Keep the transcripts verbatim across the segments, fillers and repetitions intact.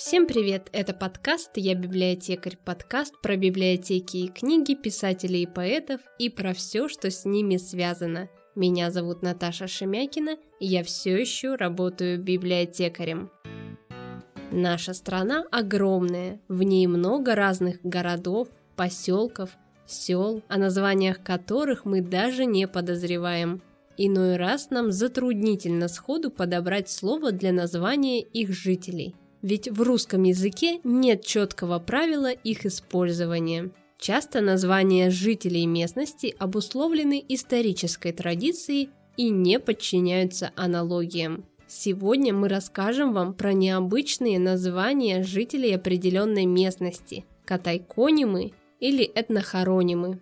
Всем привет! Это подкаст «Я библиотекарь», подкаст про библиотеки и книги, писателей и поэтов и про все, что с ними связано. Меня зовут Наташа Шемякина, и я все еще работаю библиотекарем. Наша страна огромная, в ней много разных городов, поселков, сел, о названиях которых мы даже не подозреваем. Иной раз нам затруднительно сходу подобрать слово для названия их жителей. Ведь в русском языке нет четкого правила их использования. Часто названия жителей местности обусловлены исторической традицией и не подчиняются аналогиям. Сегодня мы расскажем вам про необычные названия жителей определенной местности – катайконимы или этнохоронимы.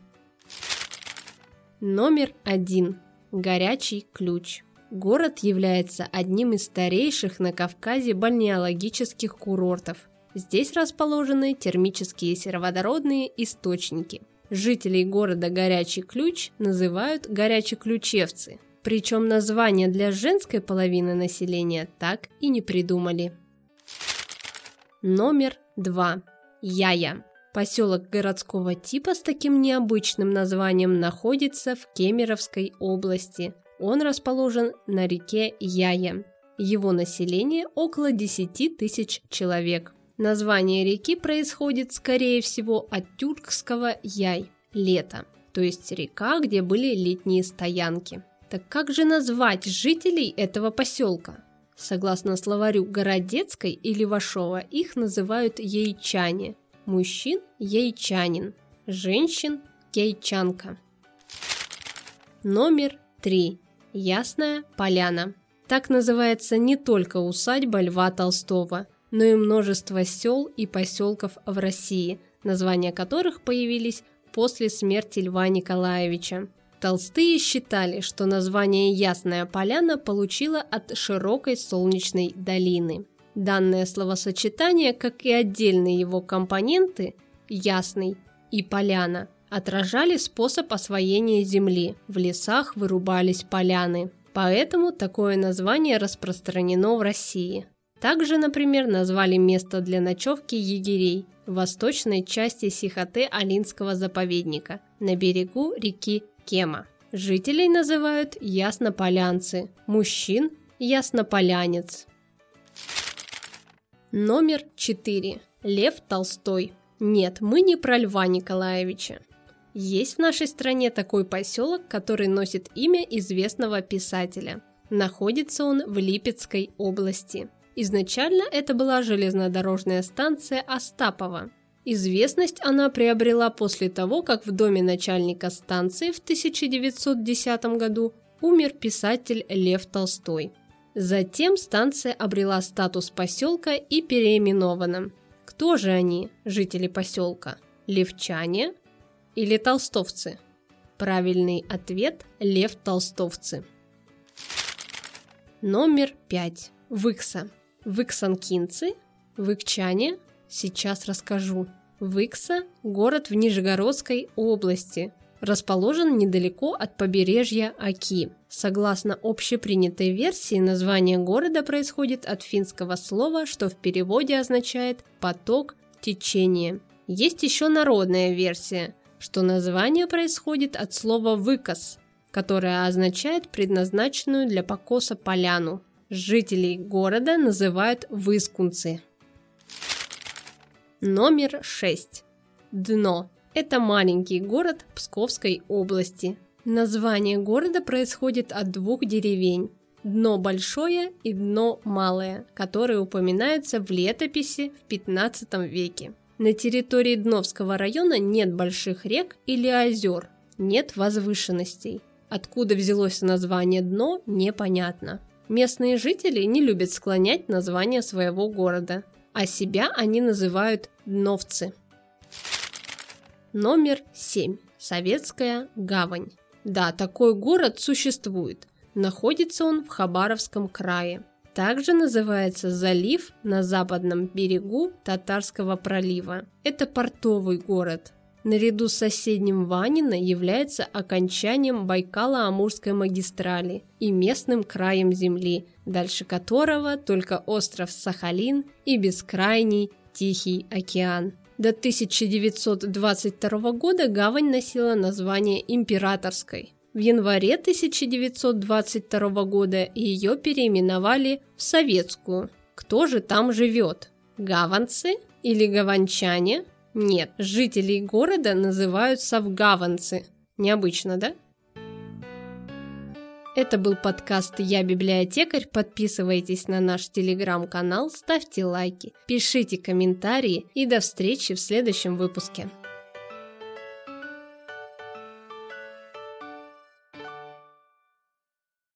Номер один. Горячий ключ. Город является одним из старейших на Кавказе бальнеологических курортов. Здесь расположены термические сероводородные источники. Жителей города Горячий Ключ называют горячеключевцы, причем название для женской половины населения так и не придумали. Номер два. Яя. Поселок городского типа с таким необычным названием находится в Кемеровской области. Он расположен на реке Яя. Его население около десять тысяч человек. Название реки происходит, скорее всего, от тюркского яй – лето, то есть река, где были летние стоянки. Так как же назвать жителей этого поселка? Согласно словарю Городецкой и Левашова, их называют яйчане. Мужчин – яйчанин, женщин – яйчанка. Номер три. Ясная поляна. Так называется не только усадьба Льва Толстого, но и множество сел и поселков в России, названия которых появились после смерти Льва Николаевича. Толстые считали, что название Ясная поляна получило от широкой солнечной долины. Данное словосочетание, как и отдельные его компоненты «ясный» и «поляна», отражали способ освоения земли, в лесах вырубались поляны, поэтому такое название распространено в России. Также, например, назвали место для ночевки егерей в восточной части Сихотэ Алинского заповедника на берегу реки Кема. Жителей называют яснополянцы, мужчин – яснополянец. Номер четыре. Лев Толстой. Нет, мы не про Льва Николаевича. Есть в нашей стране такой поселок, который носит имя известного писателя. Находится он в Липецкой области. Изначально это была железнодорожная станция Астапово. Известность она приобрела после того, как в доме начальника станции в тысяча девятьсот десятом году умер писатель Лев Толстой. Затем станция обрела статус поселка и переименована. Кто же они, жители поселка? Левчане или толстовцы? Правильный ответ – лев-толстовцы. Номер пять. Выкса. Выксанкинцы, выкчане, сейчас расскажу. Выкса – город в Нижегородской области, расположен недалеко от побережья Аки. Согласно общепринятой версии, название города происходит от финского слова, что в переводе означает «поток», «течение». Есть еще народная версия, что название происходит от слова «выкос», которое означает предназначенную для покоса поляну. Жителей города называют «выскунцы». Номер шесть. Дно. Это маленький город Псковской области. Название города происходит от двух деревень – Дно Большое и Дно Малое, которые упоминаются в летописи в пятнадцатом веке. На территории Дновского района нет больших рек или озер, нет возвышенностей. Откуда взялось название Дно, непонятно. Местные жители не любят склонять название своего города, а себя они называют дновцы. Номер семь. Советская гавань. Да, такой город существует. Находится он в Хабаровском крае. Также называется залив на западном берегу Татарского пролива. Это портовый город. наряду с соседним Ванино является окончанием Байкало-Амурской магистрали и местным краем земли, дальше которого только остров Сахалин и бескрайний Тихий океан. До тысяча девятьсот двадцать второго года гавань носила название Императорской. В январе тысяча девятьсот двадцать второго года ее переименовали в Советскую. Кто же там живет? Гаванцы или гаванчане? Нет, жителей города называют совгаванцы. Необычно, да? Это был подкаст «Я библиотекарь». Подписывайтесь на наш телеграм-канал, ставьте лайки, пишите комментарии и до встречи в следующем выпуске.